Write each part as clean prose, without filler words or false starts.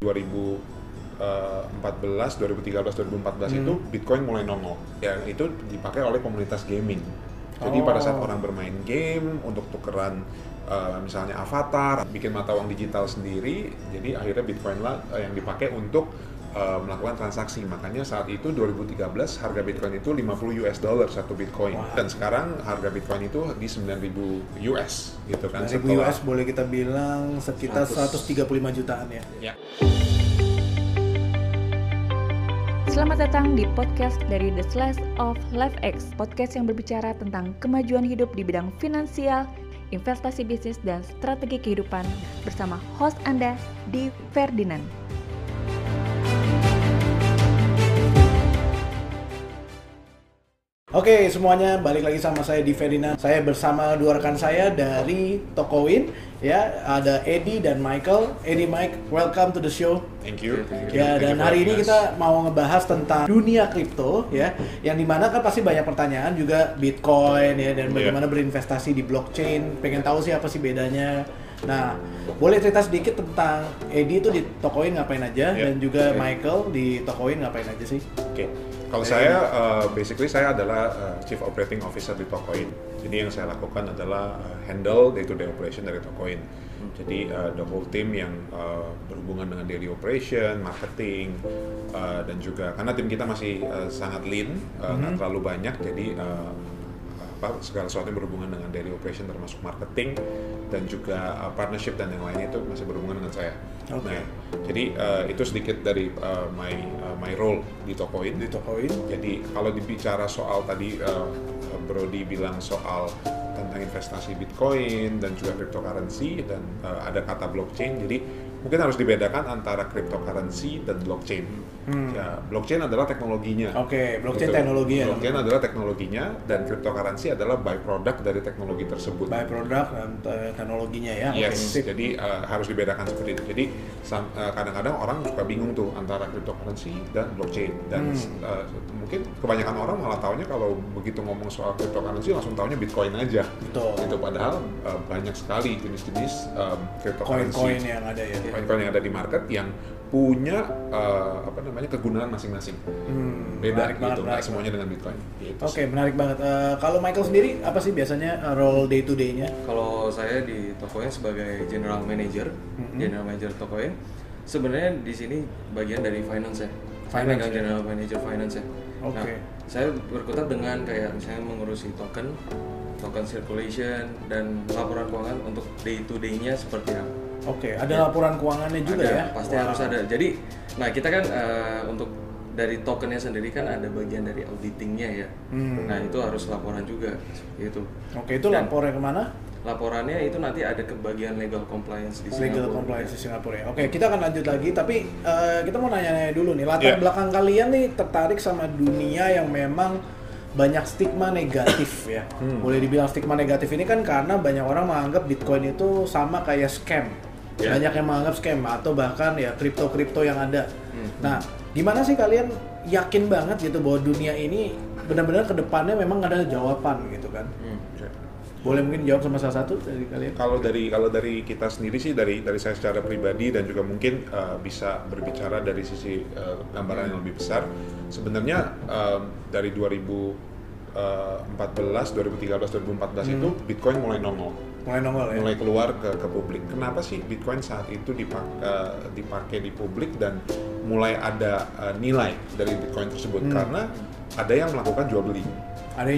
2013, 2014 itu Bitcoin mulai nongol. Ya, itu dipakai oleh komunitas gaming. Jadi pada saat orang bermain game untuk tukeran misalnya avatar, bikin mata uang digital sendiri, jadi akhirnya Bitcoin lah yang dipakai untuk melakukan transaksi. Makanya saat itu 2013 harga Bitcoin itu $50 satu Bitcoin. Wow. Dan sekarang harga Bitcoin itu di $9.000 gitu kan. $9.000 boleh kita bilang sekitar 135 jutaan ya. Selamat datang di podcast dari The Slice of LifeX, podcast yang berbicara tentang kemajuan hidup di bidang finansial, investasi bisnis, dan strategi kehidupan bersama host Anda, Di Ferdinand. Oke semuanya, balik lagi sama saya Di Ferdinand. Saya bersama dua rekan saya dari Tokoin, ya, ada Eddie dan Michael. Eddie, Mike, welcome to the show. Thank you. Thank you. Ya, dan hari ini kita mau ngebahas tentang dunia kripto, ya, yang dimana kan pasti banyak pertanyaan juga Bitcoin, ya, dan bagaimana berinvestasi di blockchain. Pengen tahu sih apa sih bedanya. Nah, boleh cerita sedikit tentang Eddie itu di Tokoin ngapain aja, dan juga Michael di Tokoin ngapain aja sih? Oke. Kalau saya, basically saya adalah Chief Operating Officer di Tokoin. Jadi yang saya lakukan adalah handle day-to-day operation dari Tokoin. Jadi the whole team yang berhubungan dengan daily operation, marketing, dan juga karena tim kita masih sangat lean, nggak terlalu banyak, jadi segala sesuatu yang berhubungan dengan daily operation termasuk marketing dan juga partnership dan yang lainnya itu masih berhubungan dengan saya. Okay. Nah, jadi itu sedikit dari my role di Tokoin. Jadi kalau dibicara soal tadi Brody bilang soal tentang investasi Bitcoin dan juga cryptocurrency dan ada kata blockchain. Jadi mungkin harus dibedakan antara cryptocurrency dan blockchain. Ya, blockchain adalah teknologinya. Oke, blockchain teknologinya. Blockchain adalah teknologinya dan cryptocurrency adalah byproduct dari teknologi tersebut. Byproduct dan teknologinya ya. Yes. Okay. Jadi harus dibedakan seperti itu. Jadi kadang-kadang orang suka bingung tuh antara cryptocurrency dan blockchain. Dan mungkin kebanyakan orang malah taunya kalau begitu ngomong soal cryptocurrency langsung taunya Bitcoin aja. Betul. Itu padahal banyak sekali jenis-jenis cryptocurrency. Koin-koin yang ada ya. Koin-koin yang ada di market yang punya kegunaan masing-masing. Beda gitu, nggak semuanya dengan Bitcoin. Oke, menarik banget. Kalau Michael sendiri apa sih biasanya role day to day-nya? Kalau saya di Tokoin sebagai general manager Tokoin. Sebenarnya di sini bagian dari finance ya. General manager finance ya. Oke. Okay. Nah, saya berkutat dengan kayak misalnya mengurusi token circulation dan laporan keuangan untuk day to day-nya seperti apa. Oke, ada laporan keuangannya juga ada, ya? Pasti harus ada. Jadi, nah kita kan untuk dari tokennya sendiri kan ada bagian dari auditingnya ya. Nah itu harus laporan juga, seperti itu. Oke, itu laporannya kemana? Laporannya itu nanti ada ke bagian legal compliance di Singapura. Legal compliance di Singapura ya. Oke, kita akan lanjut lagi. Tapi kita mau nanya-nanya dulu nih, latar belakang kalian nih tertarik sama dunia yang memang banyak stigma negatif ya. Boleh dibilang stigma negatif ini kan karena banyak orang menganggap Bitcoin itu sama kayak scam. Banyak yang menganggap scam atau bahkan ya kripto-kripto yang ada. Nah, gimana sih kalian yakin banget gitu bahwa dunia ini benar-benar kedepannya memang ada jawaban gitu kan? Boleh mungkin jawab sama salah satu dari kalian? Kalau dari kita sendiri sih dari saya secara pribadi dan juga mungkin bisa berbicara dari sisi gambaran yang lebih besar. Sebenarnya dari 2013, 2014 itu Bitcoin mulai nongol ya? Mulai keluar ke publik. Kenapa sih Bitcoin saat itu dipakai di publik dan mulai ada nilai dari Bitcoin tersebut? Karena ada yang melakukan jual beli. Ada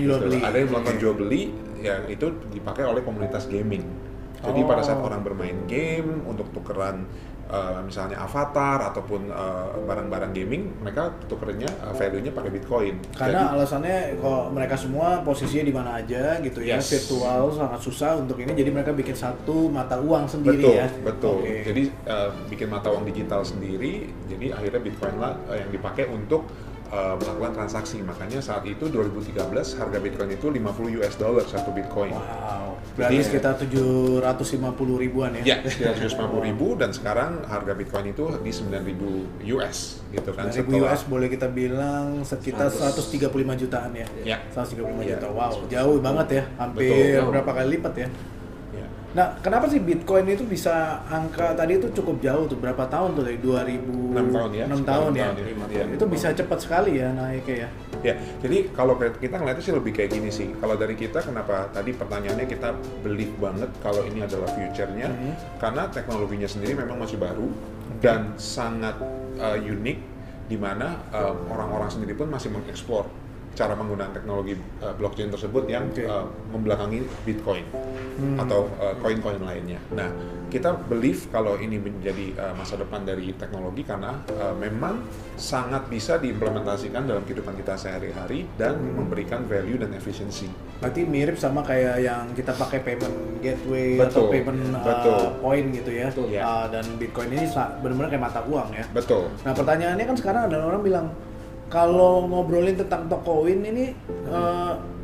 yang melakukan jual beli yang itu dipakai oleh komunitas gaming. Jadi pada saat orang bermain game untuk tukeran misalnya avatar ataupun barang-barang gaming, mereka tukernya value-nya pakai Bitcoin. Karena alasannya kalau mereka semua posisinya di mana aja gitu ya, virtual sangat susah untuk ini, jadi mereka bikin satu mata uang sendiri. Betul. Okay. Jadi bikin mata uang digital sendiri, jadi akhirnya Bitcoin lah yang dipakai untuk melakukan transaksi. Makanya saat itu 2013 harga Bitcoin itu $50 satu Bitcoin. Wow. Berarti jadi, sekitar 750 ribuan ya? Iya, 750 ribu dan sekarang harga Bitcoin itu di $9.000 gitu kan. $9.000 boleh kita bilang sekitar 135 jutaan ya? 135 juta, wow jauh banget ya, hampir berapa kali lipat ya? Nah, kenapa sih Bitcoin itu bisa angka tadi itu cukup jauh tuh, berapa tahun tuh dari 2000 6 tahun ya. Itu bisa cepat sekali ya naiknya ya. Ya, jadi kalau kita ngeliatnya sih lebih kayak gini sih. Kalau dari kita kenapa tadi pertanyaannya kita believe banget kalau ini adalah future-nya, karena teknologinya sendiri memang masih baru dan sangat unik, di mana orang-orang sendiri pun masih mengeksplor cara penggunaan teknologi blockchain tersebut yang membelakangi Bitcoin atau koin-koin lainnya. Nah, kita believe kalau ini menjadi masa depan dari teknologi karena memang sangat bisa diimplementasikan dalam kehidupan kita sehari-hari dan memberikan value dan efisiensi. Berarti mirip sama kayak yang kita pakai payment gateway atau payment point gitu ya. Dan Bitcoin ini benar-benar kayak mata uang ya. Betul. Nah, pertanyaannya kan sekarang ada orang bilang, kalau ngobrolin tentang Tokoin ini,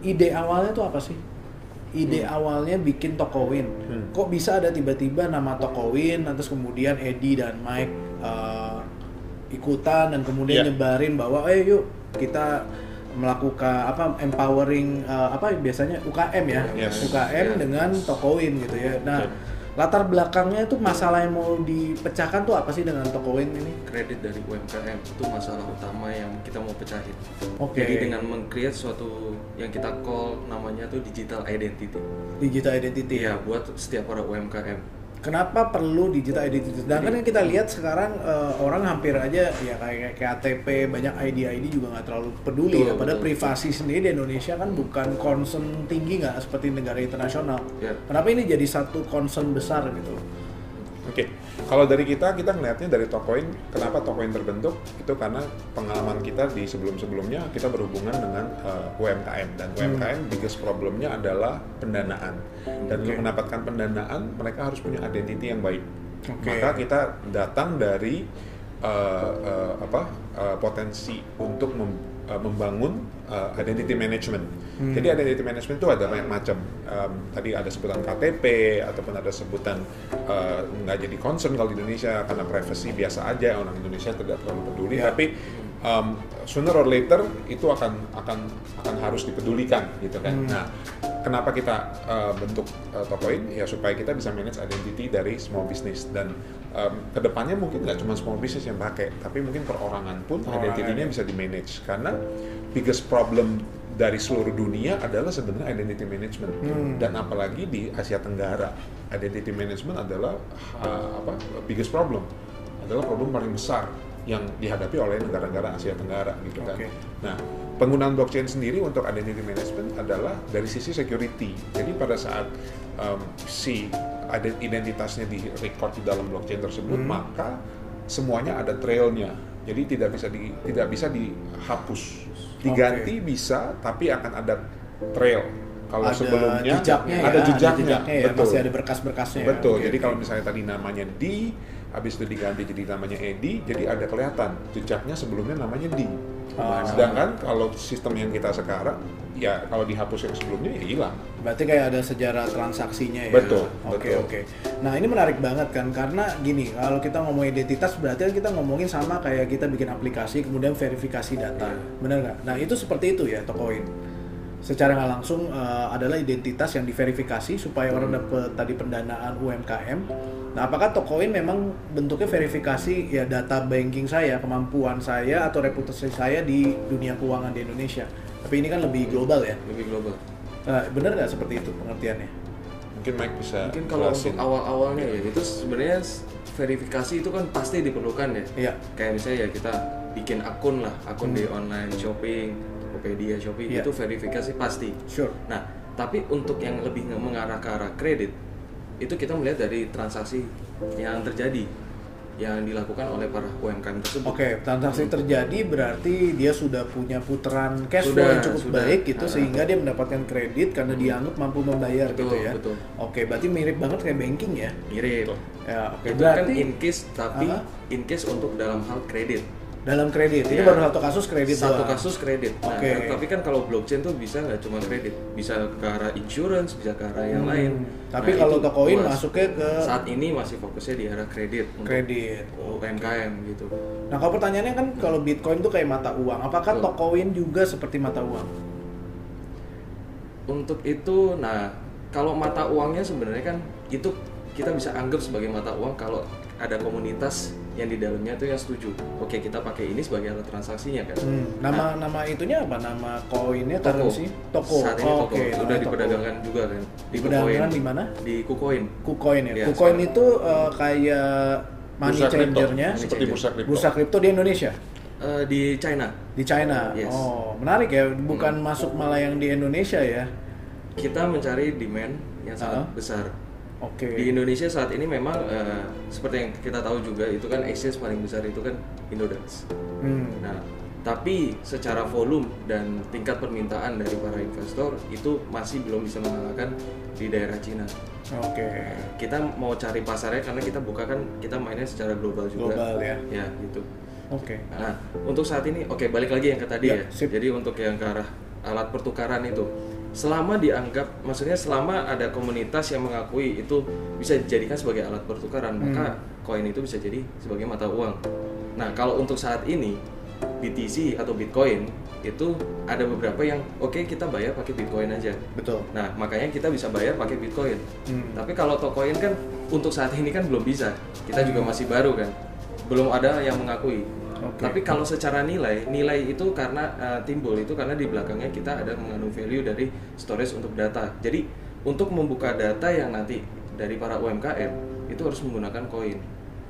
ide awalnya tuh apa sih? Ide awalnya bikin Tokoin. Kok bisa ada tiba-tiba nama Tokoin, terus kemudian Eddie dan Mike ikutan dan kemudian nyebarin bahwa, yuk kita melakukan empowering biasanya UKM ya, UKM dengan Tokoin gitu ya. Nah, latar belakangnya itu masalah yang mau dipecahkan tuh apa sih dengan Tokoin ini? Kredit dari UMKM itu masalah utama yang kita mau pecahin. Jadi dengan meng-create suatu yang kita call namanya tuh digital identity. Digital identity? Iya, buat setiap para UMKM. Kenapa perlu digital identity? Sedangkan kita lihat sekarang orang hampir aja ya kayak KTP, banyak ID juga nggak terlalu peduli. Padahal privasi sendiri di Indonesia kan bukan concern tinggi, nggak seperti negara internasional. Kenapa ini jadi satu concern besar gitu? Oke, kalau dari kita ngelihatnya dari Tokoin, kenapa Tokoin terbentuk? Itu karena pengalaman kita di sebelum-sebelumnya kita berhubungan dengan UMKM dan UMKM biggest problemnya adalah pendanaan. Dan untuk mendapatkan pendanaan mereka harus punya identity yang baik. Maka kita datang dari potensi untuk membangun identity management. Jadi identity management itu ada banyak macam. Tadi ada sebutan KTP ataupun ada sebutan nggak jadi concern kalau di Indonesia karena privacy biasa aja, orang Indonesia tidak terlalu peduli. Tapi sooner or later itu akan harus dipedulikan gitu kan. Nah, kenapa kita bentuk Tokoin ya supaya kita bisa manage identity dari small business dan kedepannya mungkin nggak cuma small business yang pakai, tapi mungkin perorangan pun identitinya bisa di manage karena biggest problem dari seluruh dunia adalah sebenarnya identity management dan apalagi di Asia Tenggara identity management adalah biggest problem, adalah problem paling besar yang dihadapi oleh negara-negara Asia Tenggara gitu kan. Nah, penggunaan blockchain sendiri untuk identity management adalah dari sisi security. Jadi pada saat si identitasnya di record di dalam blockchain tersebut, maka semuanya ada trailnya. Jadi tidak bisa dihapus. Diganti bisa, tapi akan ada trail. Kalau sebelumnya ada jejaknya ya, masih ada berkas-berkasnya. Betul. Jadi kalau misalnya tadi namanya D, habis itu diganti jadi namanya Edi, jadi ada kelihatan jejaknya sebelumnya namanya D. Sedangkan kalau sistem yang kita sekarang, ya kalau dihapus yang sebelumnya ya hilang. Berarti kayak ada sejarah transaksinya ya? Betul. Oke. Nah, ini menarik banget kan, karena gini, kalau kita ngomongin identitas berarti kita ngomongin sama kayak kita bikin aplikasi kemudian verifikasi data, benar nggak? Nah, itu seperti itu ya Tokoin. Secara nggak langsung adalah identitas yang diverifikasi supaya orang dapat tadi pendanaan UMKM. Nah, apakah Tokoin memang bentuknya verifikasi ya data banking saya, kemampuan saya atau reputasi saya di dunia keuangan di Indonesia? Tapi ini kan lebih global ya? Lebih global. Bener nggak seperti itu pengertiannya? Mungkin Mike bisa. Mungkin kalau untuk awal-awalnya ya, itu sebenarnya verifikasi itu kan pasti diperlukan ya? Iya. Kayak misalnya ya kita bikin akun lah, akun di online shopping, Tokopedia, Shopee, itu verifikasi pasti. Nah, tapi untuk yang lebih mengarah ke arah kredit, itu kita melihat dari transaksi yang terjadi yang dilakukan oleh para UMKM tersebut. Transaksi terjadi berarti dia sudah punya putaran cash flow yang cukup baik gitu, sehingga dia mendapatkan kredit karena dianggap mampu membayar. Betul. Berarti mirip banget kayak banking ya? Mirip. Ya, itu berarti, kan in case, tapi in case untuk dalam hal kredit. Dalam kredit, itu baru satu kasus kredit. Nah, tapi kan kalau blockchain tuh bisa nggak cuma kredit, bisa ke arah insurance, bisa ke arah yang lain. Tapi kalau Tokoin masuknya ke saat ini masih fokusnya di arah kredit untuk UMKM gitu. Nah, kalau pertanyaannya kan kalau Bitcoin tuh kayak mata uang, apakah Tokoin juga seperti mata uang? Untuk itu, nah kalau mata uangnya sebenarnya kan itu kita bisa anggap sebagai mata uang kalau ada komunitas yang di dalamnya itu yang setuju. Oke, kita pakai ini sebagai alat transaksinya kan. Nama itunya apa? Nama koinnya currency? Toko. Saat ini Toko. Okay, sudah diperdagangkan juga kan. Diperdagangkan di mana? Di KuCoin. KuCoin ya. KuCoin itu kayak money changer-nya seperti bursa kripto. Bursa kripto di Indonesia. Di China. Di China. Yes. Oh, menarik ya. Bukan masuk malah yang di Indonesia ya. Kita mencari demand yang sangat besar. Okay. Di Indonesia saat ini memang seperti yang kita tahu juga itu kan exchange paling besar itu kan Indodax. Nah, tapi secara volume dan tingkat permintaan dari para investor itu masih belum bisa mengalahkan di daerah Cina. Oke. Okay. Kita mau cari pasarnya karena kita buka kan kita mainnya secara global juga. Global ya. Ya gitu. Oke. Okay. Nah, untuk saat ini balik lagi yang ke tadi ya. Sip. Jadi untuk yang ke arah alat pertukaran itu. Selama dianggap, maksudnya selama ada komunitas yang mengakui itu bisa dijadikan sebagai alat pertukaran, maka koin itu bisa jadi sebagai mata uang. Nah, kalau untuk saat ini BTC atau Bitcoin itu ada beberapa yang kita bayar pakai Bitcoin aja. Betul. Nah, makanya kita bisa bayar pakai Bitcoin. Tapi kalau Tokoin kan untuk saat ini kan belum bisa. Kita juga masih baru kan. Belum ada yang mengakui. Okay. Tapi kalau secara nilai itu karena timbul itu karena di belakangnya kita ada mengandung value dari storage untuk data. Jadi untuk membuka data yang nanti dari para UMKM itu harus menggunakan koin.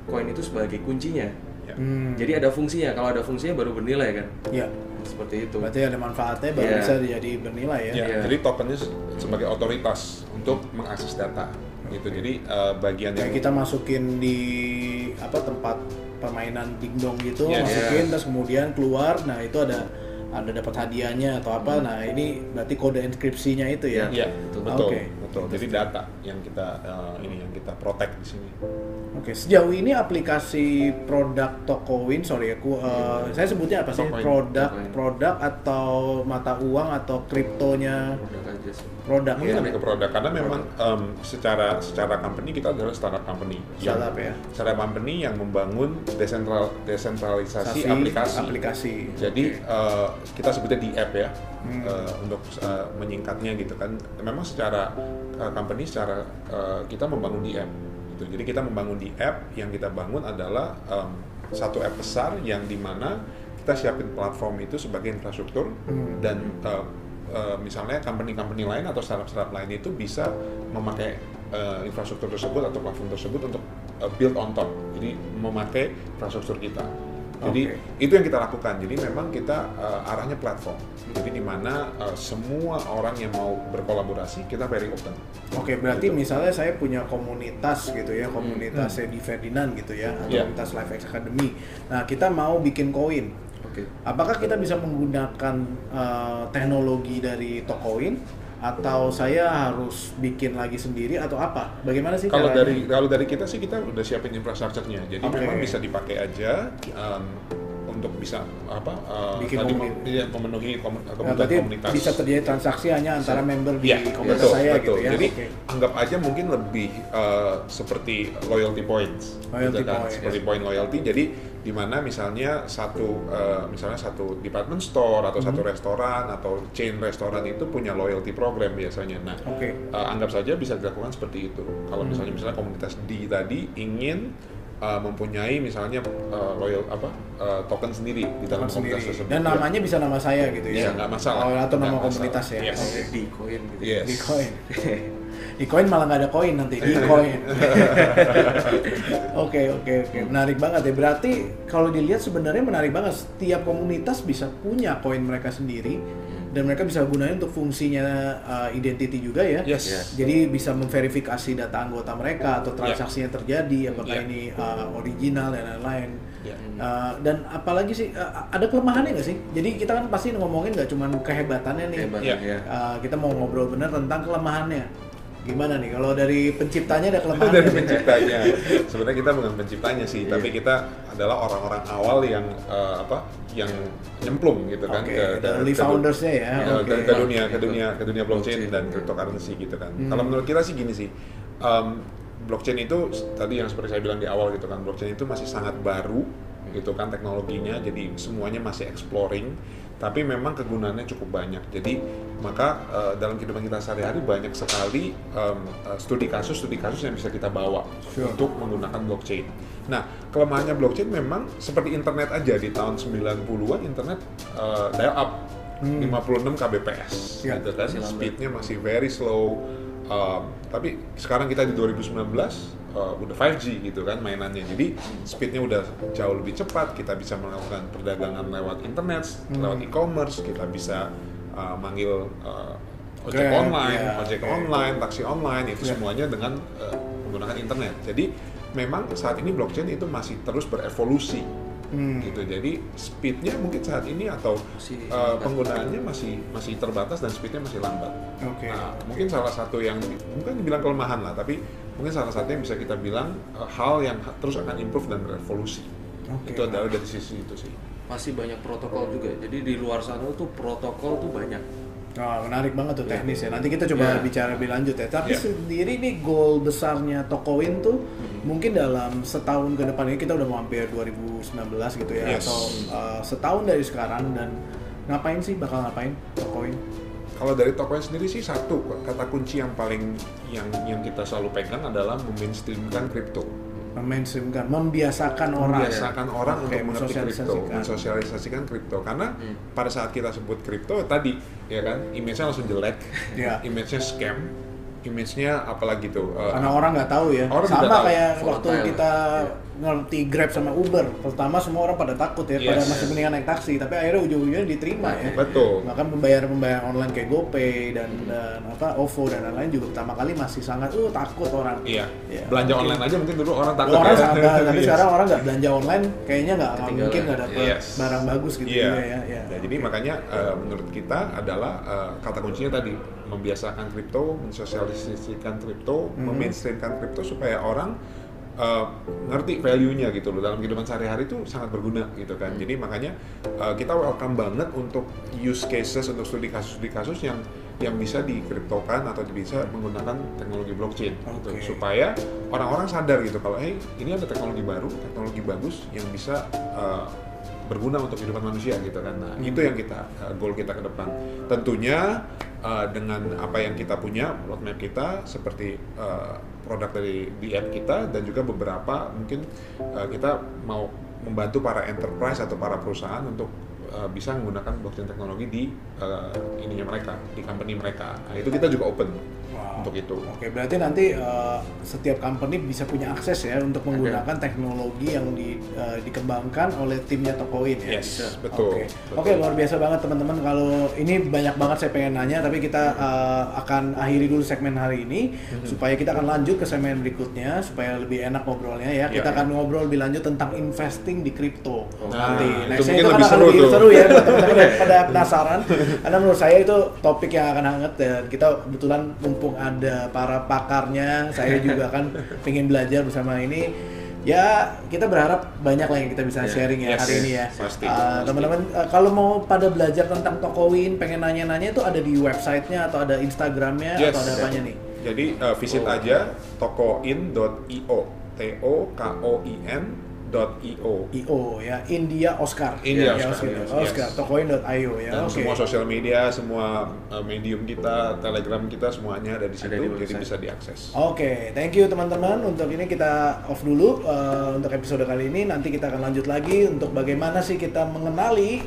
Koin itu sebagai kuncinya. Jadi ada fungsinya. Kalau ada fungsinya baru bernilai kan. Iya. Seperti itu. Berarti ada manfaatnya baru bisa jadi bernilai ya. Yeah. Jadi tokennya sebagai otoritas untuk mengakses data. Gitu. Jadi bagian yang kita masukin di tempat permainan dingdong gitu, masukin terus kemudian keluar, nah itu ada dapat hadiahnya atau apa, nah ini berarti kode inskripsinya itu ya? Iya, betul. Jadi data yang kita yang kita protect di sini. Oke, sejauh ini aplikasi produk Tokoin, saya sebutnya apa sih? Produk atau mata uang atau kriptonya? Produk lebih ke produk karena memang secara company kita adalah startup company. Startup ya. Startup company yang membangun desentralisasi aplikasi. Jadi kita sebutnya di app ya untuk menyingkatnya gitu kan. Memang secara company kita membangun di app. Gitu. Jadi kita membangun di app yang kita bangun adalah satu app besar yang dimana kita siapin platform itu sebagai infrastruktur dan misalnya company-company lain atau startup-startup lain itu bisa memakai infrastruktur tersebut atau platform tersebut untuk build on top. Jadi memakai infrastruktur kita. Jadi itu yang kita lakukan. Jadi memang kita arahnya platform. Jadi di mana semua orang yang mau berkolaborasi kita very open. Oke, berarti gitu. Misalnya saya punya komunitas gitu ya, komunitas di Ferdinand gitu ya, atau komunitas LifeX Academy. Nah, kita mau bikin koin. Apakah kita bisa menggunakan teknologi dari Tokoin atau saya harus bikin lagi sendiri atau apa? Bagaimana sih caranya? Kalau dari kita sih kita udah siapin infrastrukturnya. Jadi memang bisa dipakai aja untuk bisa memenuhi komunitas. Bisa terjadi transaksi hanya antara member di komunitas saya gitu ya. Jadi anggap aja mungkin lebih seperti loyalty points. Loyalty gitu, points. Seperti poin loyalty. Jadi di mana misalnya satu department store atau satu restoran atau chain restoran itu punya loyalty program biasanya. Nah, anggap saja bisa dilakukan seperti itu. Kalau misalnya komunitas D tadi ingin mempunyai misalnya token sendiri di dalam komunitas tersebut. Dan namanya bisa nama saya gitu ya. Enggak masalah. Atau nama komunitas ya. Yes. Di koin gitu. Yes. Di koin. Di koin malah nggak ada koin nanti, di koin. Oke. Menarik banget ya. Berarti kalau dilihat sebenarnya menarik banget. Setiap komunitas bisa punya koin mereka sendiri dan mereka bisa gunain untuk fungsinya identity juga ya. Yes. Jadi bisa memverifikasi data anggota mereka atau transaksinya terjadi apakah ini original dan lain-lain. Dan apalagi sih ada kelemahannya nggak sih? Jadi kita kan pasti ngomongin nggak cuma kehebatannya nih. Kita mau ngobrol bener tentang kelemahannya. Gimana nih kalau dari penciptanya ada kelemahan? Dari penciptanya, sebenarnya kita bukan penciptanya sih, tapi kita adalah orang-orang awal yang yang nyemplung gitu kan ke foundersnya ya, ke dunia blockchain dan cryptocurrency gitu kan. Kalau menurut kita sih gini sih, blockchain itu tadi yang seperti saya bilang di awal gitu kan, blockchain itu masih sangat baru gitu kan teknologinya, jadi semuanya masih exploring, tapi memang kegunaannya cukup banyak. Jadi maka dalam kehidupan kita sehari-hari banyak sekali studi kasus yang bisa kita bawa untuk menggunakan blockchain. Nah, kelemahannya blockchain memang seperti internet aja, di tahun 90-an internet dial up 56 kbps gitu kan, speednya masih very slow. Tapi sekarang kita di 2019 udah 5G gitu kan mainannya, jadi speednya udah jauh lebih cepat, kita bisa melakukan perdagangan lewat internet, lewat e-commerce, kita bisa manggil ojek online, ojek online, taksi online, itu semuanya dengan menggunakan internet. Jadi memang saat ini blockchain itu masih terus berevolusi gitu, jadi speednya mungkin saat ini atau masih, penggunaannya masih terbatas dan speednya masih lambat. Nah, mungkin salah satu yang bukan dibilang kelemahan lah, tapi mungkin salah satu yang bisa kita bilang hal yang terus akan improve dan berevolusi. Itu adalah dari sisi itu sih. Masih banyak protokol juga, jadi di luar sana tuh protokol tuh banyak. Nah, menarik banget tuh teknis ya. Nanti kita coba bicara lebih lanjut ya. Tapi sendiri nih goal besarnya Tokoin tuh mungkin dalam setahun ke depan ini, kita udah mau hampir 2019 gitu ya, atau setahun dari sekarang, dan ngapain sih, bakal ngapain Tokoin? Kalau dari Tokoin sendiri sih satu kata kunci yang paling yang kita selalu pegang adalah memainstreamkan kripto. Memainstreamkan, membiasakan orang untuk mengerti kripto, mensosialisasikan kripto, karena pada saat kita sebut kripto tadi, ya kan, image-nya langsung jelek, image-nya scam, image-nya apalagi tuh. Karena orang nggak tahu ya, sama kayak waktu kita ngerti Grab sama Uber, pertama semua orang pada takut ya, pada masih mendingan naik taksi, tapi akhirnya ujung-ujungnya diterima ya. Betul. Bahkan pembayaran online kayak GoPay dan OVO dan lain-lain juga pertama kali masih sangat takut orang. Iya. Belanja online aja mungkin dulu orang takut. Orang sabar, tapi sekarang orang nggak belanja online, kayaknya nggak mungkin nggak dapat barang bagus gitu ya. Nah, jadi makanya menurut kita adalah kata kuncinya tadi membiasakan kripto, mensosialisasikan kripto, memainstreamkan kripto supaya orang ngerti value-nya gitu loh, dalam kehidupan sehari-hari itu sangat berguna gitu kan. Jadi makanya kita welcome banget untuk use cases, untuk studi kasus-studi kasus yang bisa dikriptokan atau bisa menggunakan teknologi blockchain gitu, supaya orang-orang sadar gitu kalau ini ada teknologi baru, teknologi bagus yang bisa berguna untuk kehidupan manusia gitu kan. Nah, itu yang kita goal kita ke depan. Tentunya dengan apa yang kita punya, roadmap kita seperti produk dari di app kita, dan juga beberapa mungkin kita mau membantu para enterprise atau para perusahaan untuk bisa menggunakan blockchain teknologi di ininya mereka, di company mereka. Nah, itu kita juga open untuk itu. Oke, berarti nanti setiap company bisa punya akses ya untuk menggunakan teknologi yang dikembangkan oleh timnya Tokoin ya. Betul. Oke, luar biasa banget teman-teman. Kalau ini banyak banget saya pengen nanya, tapi kita akan akhiri dulu segmen hari ini supaya kita akan lanjut ke segmen berikutnya supaya lebih enak ngobrolnya ya. Kita akan ngobrol lebih lanjut tentang investing di kripto nanti. Nah, itu akan lebih seru ya buat teman-teman pada penasaran. Karena menurut saya itu topik yang akan hangat, dan kita kebetulan mumpung ada para pakarnya, saya juga kan pengen belajar bersama ini. Ya, kita berharap banyak lah yang kita bisa sharing ya hari ini ya. Teman-teman, kalau mau pada belajar tentang Tokoin, pengen nanya-nanya itu ada di websitenya atau ada Instagramnya atau ada apanya nih? Jadi visit aja tokoin.io, tokoin.io ya, India Oscar. India Oscar. Tokoin.io ya. Dan semua sosial media, semua medium kita, Telegram kita semuanya ada di situ, jadi bisa diakses. Thank you teman-teman. Untuk ini kita off dulu untuk episode kali ini. Nanti kita akan lanjut lagi untuk bagaimana sih kita mengenali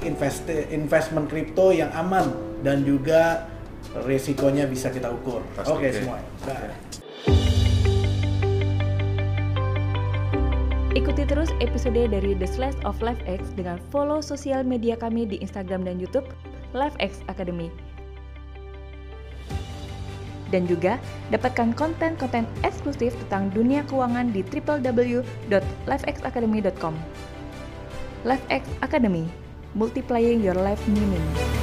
investment kripto yang aman dan juga resikonya bisa kita ukur. Semua. Bye. Ikuti terus episode dari The Slice of LifeX dengan follow sosial media kami di Instagram dan YouTube LifeX Academy. Dan juga dapatkan konten-konten eksklusif tentang dunia keuangan di www.lifexacademy.com. LifeX Academy, multiplying your life meaning.